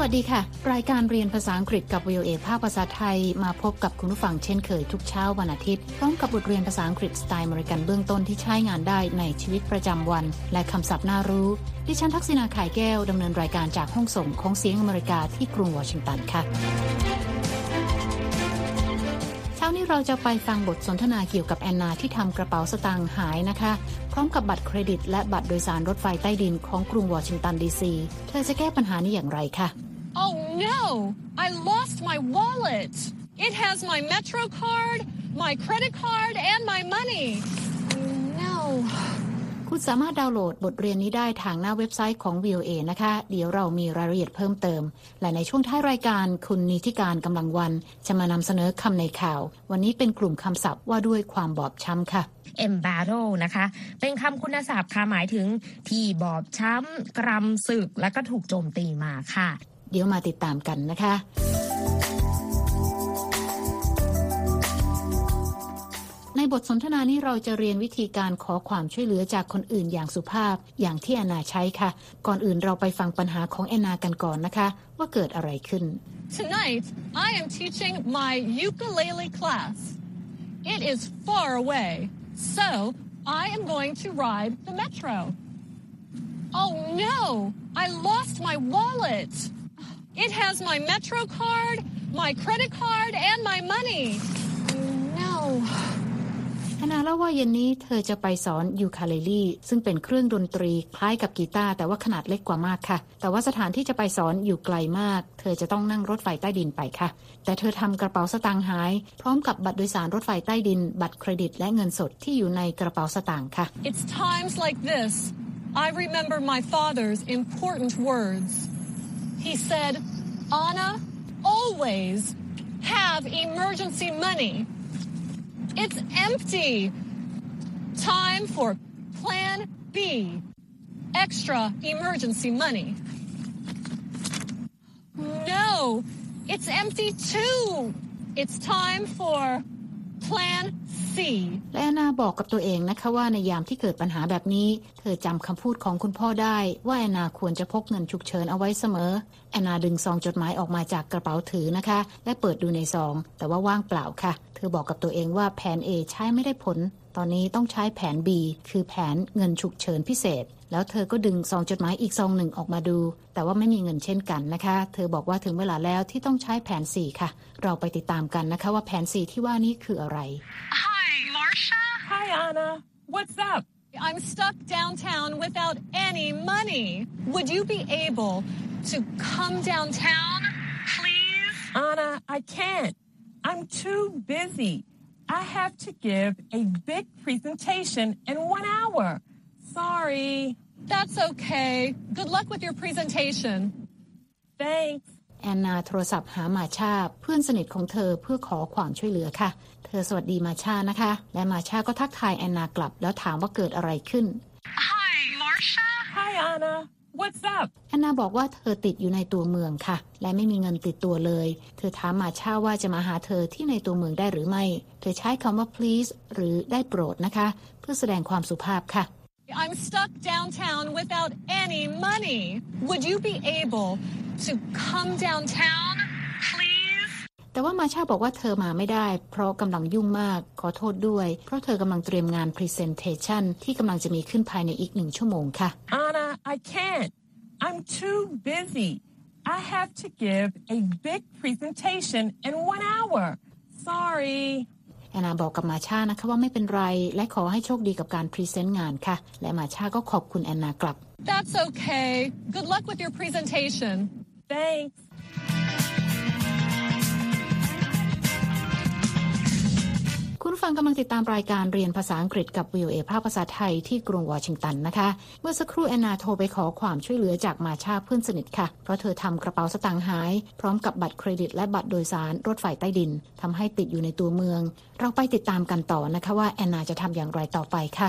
สวัสดีค่ะรายการเรียนภาษาอังกฤษกับ VOA ภาคภาษาไทยมาพบกับคุณผู้ฟังเช่นเคยทุกเช้าวันอาทิตย์พร้อมกับบทเรียนภาษาอังกฤษสไตล์อเมริกันเบื้องต้นที่ใช้งานได้ในชีวิตประจำวันและคำศัพท์น่ารู้ดิฉันทักษิณาข่ายแก้วดำเนินรายการจากห้องส่งของเสียงอเมริกาที่กรุงวอชิงตันค่ะเช้านี้เราจะไปฟังบทสนทนาเกี่ยวกับแอนนาที่ทำกระเป๋าสตางค์หายนะคะพร้อมกับบัตรเครดิตและบัตรโดยสารรถไฟใต้ดินของกรุงวอชิงตันดีซีเธอจะแก้ปัญหานี้อย่างไรคะ Oh no! I lost my wallet. It has my Metro card, my credit card, and my money. No. คุณสามารถดาวน์โหลดบทเรียนนี้ได้ทางหน้าเว็บไซต์ของ VOA นะคะเดี๋ยวเรามีรายละเอียดเพิ่มเติมและในช่วงท้ายรายการคุณนิติการกำลังวันจะมานำเสนอคำในข่าววันนี้เป็นกลุ่มคำศัพท์ว่าด้วยความบอบช้ำค่ะ Embarrow นะคะเป็นคำคุณศัพท์ค่ะหมายถึงที่บอบช้ำกรำสึกและก็ถูกโจมตีมาค่ะเดี๋ยวมาติดตามกันนะคะในบทสนทนานี้เราจะเรียนวิธีการขอความช่วยเหลือจากคนอื่นอย่างสุภาพอย่างที่แอนนาใช้ค่ะก่อนอื่นเราไปฟังปัญหาของแอนนากันก่อนนะคะว่าเกิดอะไรขึ้น Tonight I am teaching my ukulele class. It is far away, so I am going to ride the metro. Oh no! I lost my wallet. It has my Metro card, my credit card, and my money. No.แอนนาเล่าว่าเย็นนี้เธอจะไปสอนยูคาเลเล่ซึ่งเป็นเครื่องดนตรีคล้ายกับกีตาร์แต่ว่าขนาดเล็กกว่ามากค่ะแต่ว่าสถานที่จะไปสอนอยู่ไกลมากเธอจะต้องนั่งรถไฟใต้ดินไปค่ะแต่เธอทำกระเป๋าสตางค์หายพร้อมกับบัตรโดยสารรถไฟใต้ดินบัตรเครดิตและเงินสดที่อยู่ในกระเป๋าสตางค์ค่ะ It's times like this I remember my father's important words. He said, Anna, always have emergency money.It's empty. Time for Plan B. Extra emergency money. No, it's empty too. It's time for Plan C. และแอนนาบอกกับตัวเองนะคะว่าในยามที่เกิดปัญหาแบบนี้เธอจำคำพูดของคุณพ่อได้ว่าแอนนาควรจะพกเงินฉุกเฉินเอาไว้เสมอแอนนาดึงซองจดหมายออกมาจากกระเป๋าถือนะคะและเปิดดูในซองแต่ว่าว่างเปล่าค่ะเธอบอกกับตัวเองว่าแผน A ใช้ไม่ได้ผลตอนนี้ต้องใช้แผน B คือแผนเงินฉุกเฉินพิเศษแล้วเธอก็ดึงซองจดหมายอีกซองหนึ่งออกมาดูแต่ว่าไม่มีเงินเช่นกันนะคะเธอบอกว่าถึงเวลาแล้วที่ต้องใช้แผน C ค่ะเราไปติดตามกันนะคะว่าแผน C ที่ว่านี้คืออะไร Hi Marsha Hi Anna What's up I'm stuck downtown without any money Would you be able to come downtown please Anna I can't I'm too busy. I have to give a big presentation in 1 hour. Sorry. That's okay. Good luck with your presentation. Thanks. แอนนาโทรศัพท์หามาชาเพื่อนสนิทของเธอเพื่อขอความช่วยเหลือค่ะเธอสวัสดีมาชานะคะและมาชาก็ทักทายแอนนากลับแล้วถามว่าเกิดอะไรขึ้น Hi, Marsha. Hi, Anna.What's up? แอนนาบอกว่าเธอติดอยู่ในตัวเมืองค่ะและไม่มีเงินติดตัวเลยเธอถามมาชาว่าจะมาหาเธอที่ในตัวเมืองได้หรือไม่เธอใช้คำว่า please หรือได้โปรดนะคะเพื่อแสดงความสุภาพค่ะ I'm stuck downtown without any money. Would you be able to come downtown, please? แต่ว่ามาชาบอกว่าเธอมาไม่ได้เพราะกำลังยุ่งมากขอโทษด้วยเพราะเธอกำลังเตรียมงาน presentation ที่กำลังจะมีขึ้นภายในอีก1ชั่วโมงค่ะI can't. I'm too busy. I have to give a big presentation in 1 hour. Sorry. แอนนาบอกกับมาชานะคะว่าไม่เป็นไรและขอให้โชคดีกับการพรีเซนต์งานค่ะและมาชาก็ขอบคุณแอนนากลับ That's okay. Good luck with your presentation. Thanks. คุณผู้ฟังกำลังติดตามรายการเรียนภาษาอังกฤษกับ VOA ภาคภาษาไทยที่กรุงวอชิงตันนะคะเมื่อสักครู่แอนนาโทรไปขอความช่วยเหลือจากมาชาเพื่อนสนิทค่ะเพราะเธอทำกระเป๋าสตางค์หายพร้อมกับบัตรเครดิตและบัตรโดยสารรถไฟใต้ดินทำให้ติดอยู่ในตัวเมืองเราไปติดตามกันต่อนะคะว่าแอนนาจะทำอย่างไรต่อไปค่ะ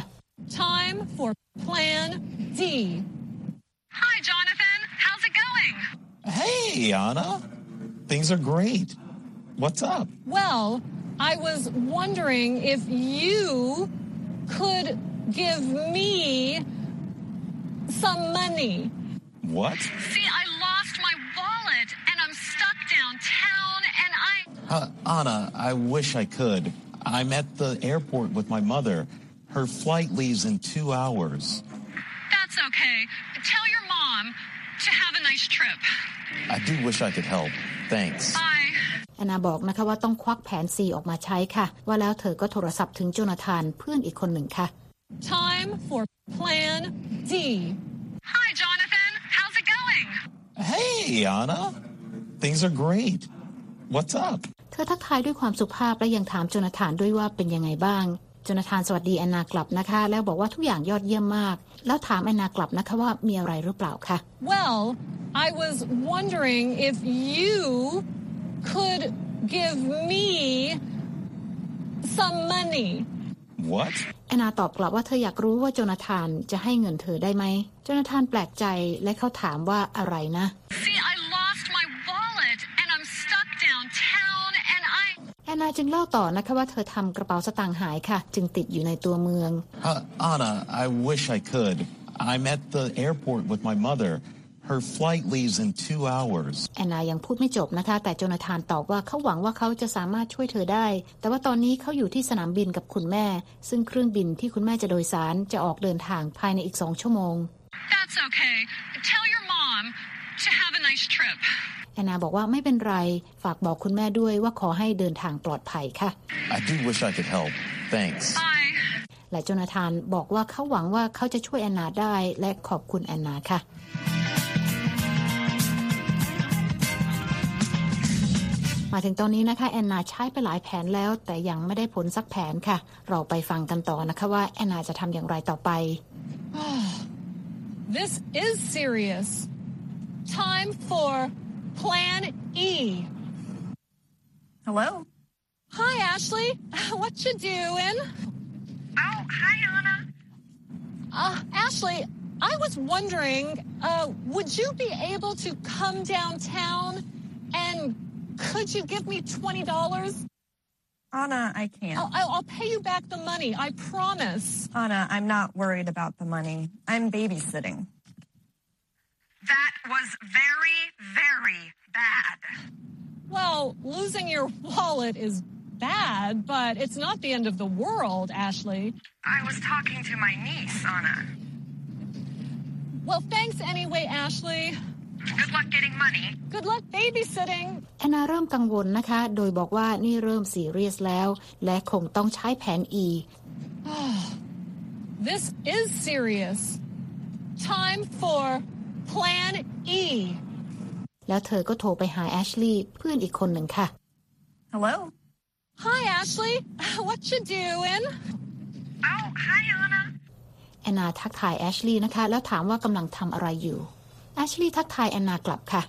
Time for Plan D Hi Jonathan, how's it going? Hey Anna, things are great. What's up? Well.I was wondering if you could give me some money. What? See, I lost my wallet. Anna, I wish I could. I'm at the airport with my mother. Her flight leaves in 2 hours. That's okay. Tell your mom to have a nice trip. I do wish I could help. Thanks. Bye. แอนนาบอกนะคะว่าต้องควักแผน C ออกมาใช้ค่ะว่าแล้วเธอก็โทรศัพท์ถึงโจนาธานเพื่อนอีกคนหนึ่งค่ะ Time for plan D. Hi Jonathan, how's it going? Hey Anna, things are great. What's up? เธอทักทายด้วยความสุภาพและยังถามโจนาธานด้วยว่าเป็นยังไงบ้างโจนาธานสวัสดีแอนนากลับนะคะแล้วบอกว่าทุกอย่างยอดเยี่ยมมากแล้วถามแอนนากลับนะคะว่ามีอะไรหรือเปล่าคะ Well, I was wondering if you could give me some money. What? แอนนาตอบกลับว่าเธออยากรู้ว่าโจนาธานจะให้เงินเธอได้ไหมโจนาธานแปลกใจและเขาถามว่าอะไรนะ See, I lost my wallet and I'm stuck downtown and I แอนนาจึงเล่าต่อนะคะว่าเธอทำกระเป๋าสตางค์หายค่ะจึงติดอยู่ในตัวเมือง Anna, I wish I could. I'm at the airport with my mother. Her flight leaves in 2 hours. แอนนายังพูดไม่จบนะคะแต่โจนาธานตอบว่าเขาหวังว่าเขาจะสามารถช่วยเธอได้แต่ว่าตอนนี้เขาอยู่ที่สนามบินกับคุณแม่ซึ่งเครื่องบินที่คุณแม่จะโดยสารจะออกเดินทางภายในอีก2 ชั่วโมง That's okay. Tell your mom to have a nice trip. แอนนาบอกว่าไม่เป็นไรฝากบอกคุณแม่ด้วยว่าขอให้เดินทางปลอดภัยค่ะ I do wish I could help. Thanks. Bye. และโจนาธานบอกว่าเขาหวังว่าเขาจะช่วยแอนนาได้และขอบคุณแอนนาค่ะมาถึงตอนนี้นะคะแอนนาใช้ไปหลายแผนแล้วแต่ยังไม่ได้ผลสักแผนค่ะเราไปฟังกันต่อนะคะว่าแอนนาจะทำอย่างไรต่อไป This is serious. Time for Plan E. Hello. Hi Ashley. What you doing? Oh, hi Anna. Ashley, I was wondering, would you be able to come downtown andCould you give me $20? Anna, I can't. I'll pay you back the money. I promise. Anna, I'm not worried about the money. I'm babysitting. That was very, very bad. Well, losing your wallet is bad, but it's not the end of the world, Ashley. I was talking to my niece, Anna. Well, thanks anyway, Ashley.Good luck getting money. Good luck babysitting. แอนนาเริ่มกังวลนะคะโดยบอกว่านี่เริ่มซีเรียสแล้วและคงต้องใช้แผน E. This is serious. Time for Plan E. แล้วเธอก็โทรไปหา Ashley เพื่อนอีกคนหนึ่งค่ะ Hello. Hi Ashley. What you doing? Oh, hi Anna. แอนนาทักทาย Ashley นะคะแล้วถามว่ากำลังทำอะไรอยู่Ashley ทักทายแอนนากลับค่ะ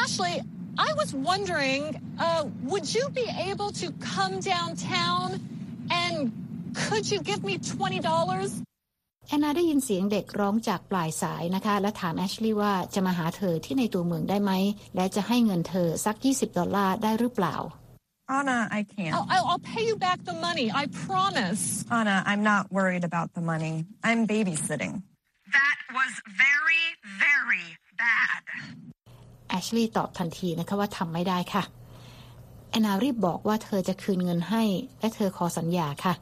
Ashley, I was wondering, would you be able to come downtown and could you give me $20? แอนนาได้ยินเสียงเด็กร้องจากปลายสายนะคะและถาม Ashley ว่าจะมาหาเธอที่ในตัวเมืองได้ไหมและจะให้เงินเธอสัก$20ได้หรือเปล่า Anna, I can't. I'll pay you back the money. I promise. Anna, I'm not worried about the money. I'm babysitting.That was very, very bad. Ashley ตอบทันทีนะคะว่าทำไม่ได้ค่ะแอนนารีบบอกว่าเธอจะคืนเงินให้และเธอขอสัญญาค่ะ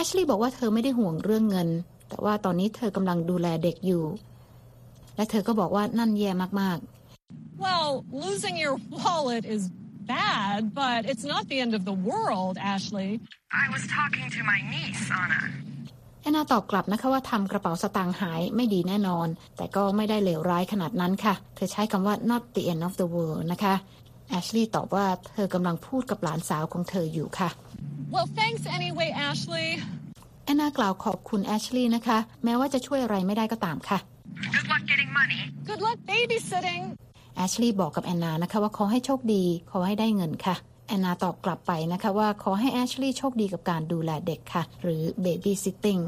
Ashley บอกว่าเธอไม่ได้ห่วงเรื่องเงินแต่ว่าตอนนี้เธอกำลังดูแลเด็กอยู่และเธอก็บอกว่านั่นแย่มากๆ Well, losing your wallet is bad, but it's not the end of the world, Ashley. I was talking to my niece, Anna.แอนนาตอบกลับนะคะว่าทำกระเป๋าสตางค์หายไม่ดีแน่นอนแต่ก็ไม่ได้เลวร้ายขนาดนั้นค่ะเธอใช้คำว่า not the end of the world นะคะ Ashley ตอบว่าเธอกำลังพูดกับหลานสาวของเธออยู่ค่ะ Well, thanks anyway, Ashley. แอนนากล่าวขอบคุณ Ashley นะคะแม้ว่าจะช่วยอะไรไม่ได้ก็ตามค่ะ Good luck getting money. Good luck babysitting. Ashley บอกกับแอนนานะคะว่าขอให้โชคดีขอให้ได้เงินค่ะแอนนาตอบกลับไปนะคะว่าขอให้แอชลีย์โชคดีกับการดูแลเด็กค่ะหรือ babysitting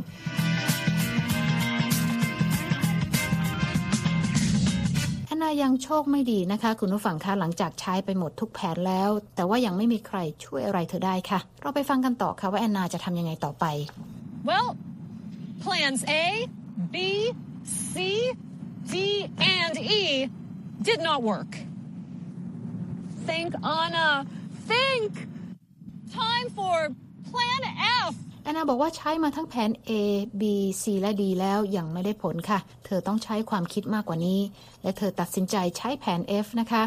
แอนนายังโชคไม่ดีนะคะคุณผู้ฟังคะหลังจากใช้ไปหมดทุกแผนแล้วแต่ว่ายังไม่มีใครช่วยอะไรเธอได้ค่ะเราไปฟังกันต่อค่ะว่าแอนนาจะทำยังไงต่อไป Well, plans A, B, C, D, and E did not work. Thank Anna think. Time for Plan F. แอนนาบอกว่าใช้มาทั้งแผน A, B, C และ D แล้วยังไม่ได้ผลค่ะเธอต้องใช้ความคิดมากกว่านี้และเธอตัดสินใจใช้แผน F นะคะ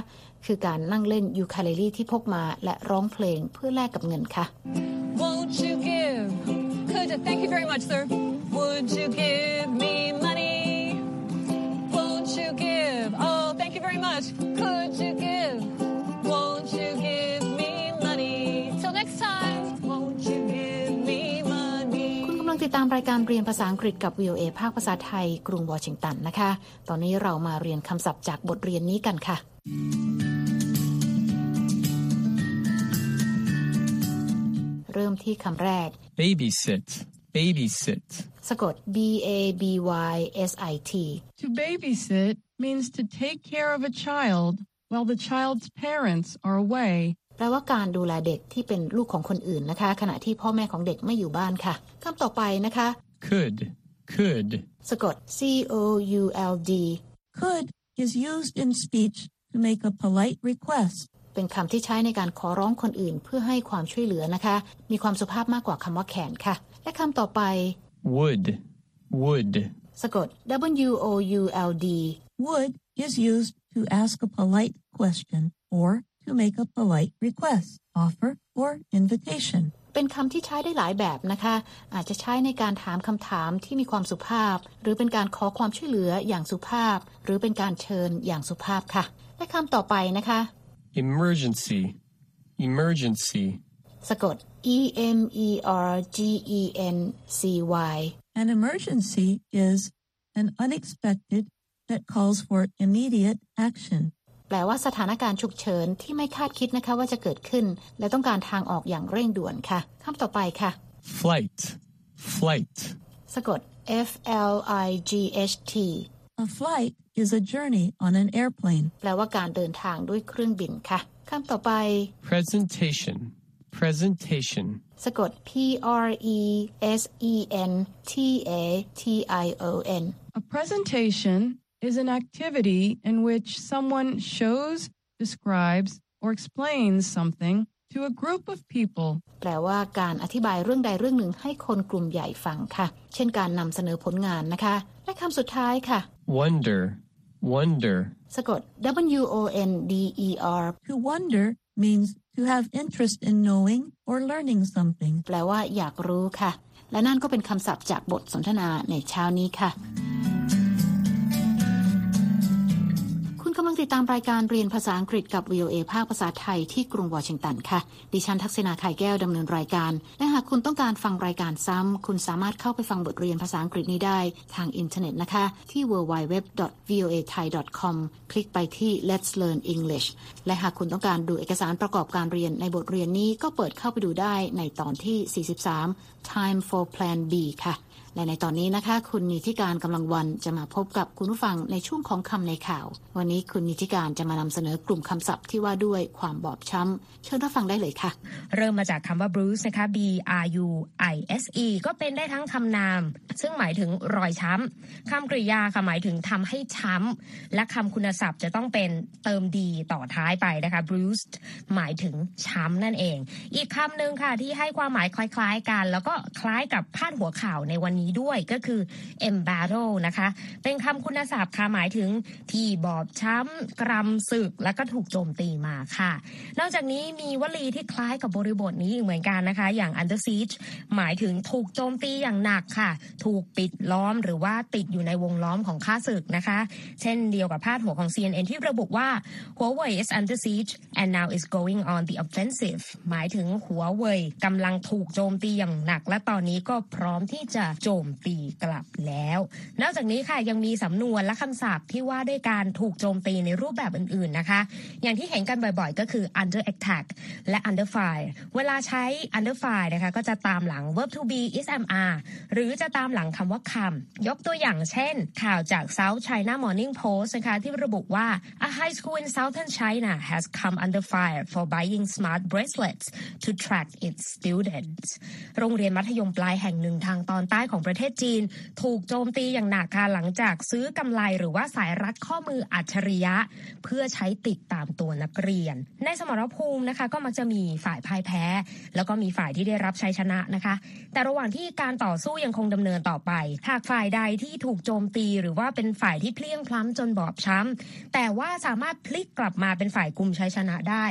คือการนั่งเล่นยูคาเลลี่ที่พกมาและร้องเพลงเพื่อแลกกับเงินค่ะ Won't you give? Could you? Thank you very much, sir. Would you give me money? Won't you give? Oh, thank you very much. Could you give? Won't you give me money? Till next time. Won't you give me money? คุณกำลังติดตามรายการเรียนภาษาอังกฤษกับ VOA ภาคภาษาไทยกรุงวอชิงตันนะคะตอนนี้เรามาเรียนคำศัพท์จากบทเรียนนี้กันค่ะเริ่มที่คำแรก babysit babysit สะกด b a b y s i t To babysit means to take care of a child while the child's parents are away แปลว่าการดูแลเด็กที่เป็นลูกของคนอื่นนะคะขณะที่พ่อแม่ของเด็กไม่อยู่บ้านค่ะคำต่อไปนะคะ could สะกด c o u l d Could is used in speech to make a polite requestเป็นคำที่ใช้ในการขอร้องคนอื่นเพื่อให้ความช่วยเหลือนะคะมีความสุภาพมากกว่าคำว่าแขนค่ะและคำต่อไป would สะกด w o u l d Would is used to ask a polite question or to make a polite request, offer or invitation เป็นคำที่ใช้ได้หลายแบบนะคะอาจจะใช้ในการถามคำถามที่มีความสุภาพหรือเป็นการขอความช่วยเหลืออย่างสุภาพหรือเป็นการเชิญอย่างสุภาพค่ะและคำต่อไปนะคะEmergency สะกด E-M-E-R-G-E-N-C-Y An emergency is an unexpected that calls for immediate action แปลว่าสถานการณ์ฉุกเฉินที่ไม่คาดคิดนะคะว่าจะเกิดขึ้นและต้องการทางออกอย่างเร่งด่วนค่ะคำต่อไปค่ะ Flight สะกด F-L-I-G-H-T A flight is a journey on an airplane แปลว่าการเดินทางด้วยเครื่องบินค่ะคำต่อไป Presentation สะกด P-R-E-S-E-N-T-A-T-I-O-N A presentation is an activity in which someone shows, describes, or explains something to a group of people แปลว่าการอธิบายเรื่องใดเรื่องหนึ่งให้คนกลุ่มใหญ่ฟังค่ะเช่นการนำเสนอผลงานนะคะและคำสุดท้ายค่ะ Wonder สะกด W-O-N-D-E-R To wonder means to have interest in knowing or learning something แปลว่าอยากรู้ค่ะและนั่นก็เป็นคำศัพท์จากบทสนทนาในเช้านี้ค่ะคุณกำลังติดตามรายการเรียนภาษาอังกฤษกับ VOA ภาคภาษาไทยที่กรุงวอชิงตันค่ะดิฉันทักษณาไข่แก้วดำเนินรายการและหากคุณต้องการฟังรายการซ้ำคุณสามารถเข้าไปฟังบทเรียนภาษาอังกฤษนี้ได้ทางอินเทอร์เน็ตนะคะที่ www.voathai.com คลิกไปที่ Let's Learn English และหากคุณต้องการดูเอกสารประกอบการเรียนในบทเรียนนี้ก็เปิดเข้าไปดูได้ในตอนที่ 43 Time for Plan B ค่ะและในตอนนี้นะคะคุณนิติการกำลังวันจะมาพบกับคุณผู้ฟังในช่วงของคำในข่าววันนี้คุณนิติการจะมานำเสนอกลุ่มคำศัพท์ที่ว่าด้วยความบอบช้ำเชิญรับฟังได้เลยค่ะเริ่มมาจากคำว่า bruise นะคะ b r u i s e ก็เป็นได้ทั้งคำนามซึ่งหมายถึงรอยช้ำคำกริยาค่ะหมายถึงทำให้ช้ำและคำคุณศัพท์จะต้องเป็นเติม d ต่อท้ายไปนะคะ bruised หมายถึงช้ำนั่นเองอีกคำหนึ่งค่ะที่ให้ความหมายคล้ายๆกันแล้วก็คล้ายกับพาดหัวข่าวในวันนี้ด้วยก็คือ embarrow นะคะเป็นคำคุณศัพท์ค่ะหมายถึงที่บอบช้ำกรำสึกและก็ถูกโจมตีมาค่ะนอกจากนี้มีวลีที่คล้ายกับบริบทนี้อีกเหมือนกันนะคะอย่าง under siege หมายถึงถูกโจมตีอย่างหนักค่ะถูกปิดล้อมหรือว่าติดอยู่ในวงล้อมของข้าศึกนะคะเช่นเดียวกับพาดหัวของ CNN ที่ระบุว่า Huawei is under siege and now is going on the offensive หมายถึง Huawei กำลังถูกโจมตีอย่างหนักและตอนนี้ก็พร้อมที่จะโจมตีกลับแล้วนอกจากนี้ค่ะยังมีสำนวนและคำศัพท์ที่ว่าด้วยการถูกโจมตีในรูปแบบอื่นๆนะคะอย่างที่เห็นกันบ่อยๆก็คือ under attack และ under fire เวลาใช้ under fire นะคะก็จะตามหลัง verb to be is am are หรือจะตามหลังคำว่าคำยกตัวอย่างเช่นข่าวจาก South China Morning Post นะคะที่ระบุว่า a high school in southern China has come under fire for buying smart bracelets to track its students โรงเรียนมัธยมปลายแห่งหนึ่งทางตอนใต้ของ ของประเทศจีนถูกโจมตีอย่างหนักค่ะหลังจากซื้อกำไลหรือว่าสายรัดข้อมืออัจฉริยะเพื่อใช้ติดตามตัวนักเรียนในสมรภูมินะคะก็มักจะมีฝ่ายพ่ายแพ้แล้วก็มีฝ่ายที่ได้รับชัยชนะนะคะแต่ระหว่างที่การต่อสู้ยังคงดำเนินต่อไปหากฝ่ายใดที่ถูกโจมตีหรือว่าเป็นฝ่ายที่เพลียงพล้ำจนบอบช้ำแต่ว่าสามารถพลิกกลับมาเป็นฝ่ายกุมชัยชนะได้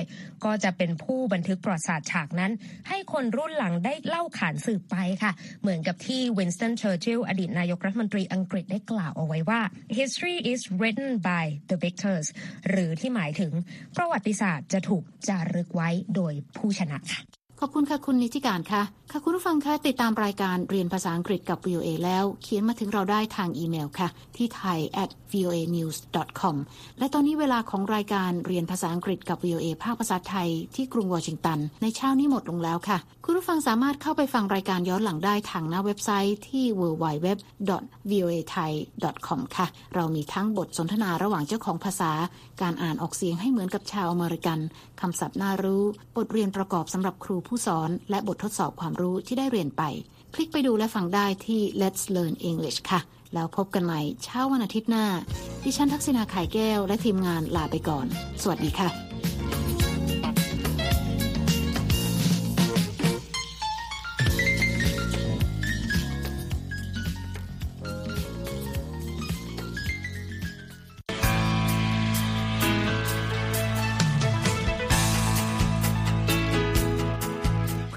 ก็จะเป็นผู้บันทึกประวัติศาสตร์ฉากนั้นให้คนรุ่นหลังได้เล่าขานสืบไปค่ะเหมือนกับที่วินสตันเชอร์ชิลล์อดีตนายกรัฐมนตรีอังกฤษได้กล่าวเอาไว้ว่า history is written by the victors หรือที่หมายถึงประวัติศาสตร์จะถูกจารึกไว้โดยผู้ชนะค่ะขอบคุณค่ะคุณนิติการค่ะค่ะคุณผู้ฟังคะติดตามรายการเรียนภาษาอังกฤษกับ VOA แล้วเขียนมาถึงเราได้ทางอีเมลค่ะที่ thai@voanews.com และตอนนี้เวลาของรายการเรียนภาษาอังกฤษกับ VOA ภาคภาษาไทยที่กรุงวอชิงตันในเช้านี้หมดลงแล้วค่ะคุณผู้ฟังสามารถเข้าไปฟังรายการย้อนหลังได้ทางหน้าเว็บไซต์ที่ www.voathai.com ค่ะเรามีทั้งบทสนทนาระหว่างเจ้าของภาษาการอ่านออกเสียงให้เหมือนกับชาวอเมริกันคำศัพท์น่ารู้บทเรียนประกอบสำหรับครูผู้สอนและบททดสอบความรู้ที่ได้เรียนไปคลิกไปดูและฟังได้ที่ Let's Learn English ค่ะแล้วพบกันใหม่เช้าวันอาทิตย์หน้าดิฉันทักษิณา ไข่แก้วและทีมงานลาไปก่อนสวัสดีค่ะ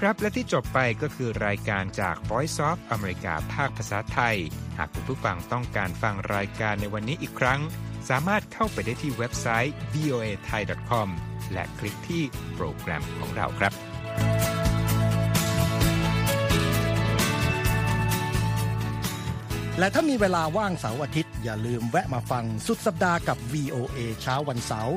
ครับและที่จบไปก็คือรายการจาก Voice of America ภาคภาษาไทยหากคุณผู้ฟังต้องการฟังรายการในวันนี้อีกครั้งสามารถเข้าไปได้ที่เว็บไซต์ voathai.com และคลิกที่โปรแกรมของเราครับและถ้ามีเวลาว่างเสาร์อาทิตย์อย่าลืมแวะมาฟังสุดสัปดาห์กับ VOA เช้าวันเสาร์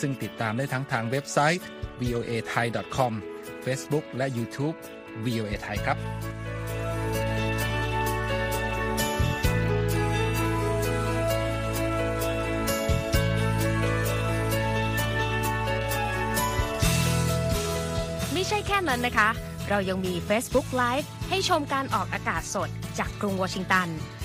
ซึ่งติดตามได้ทั้งทางเว็บไซต์ voathai.com Facebook และ YouTube VOA Thai ครับไม่ใช่แค่นั้นนะคะเรายังมี Facebook Live ให้ชมการออกอากาศสดจากกรุงวอชิงตัน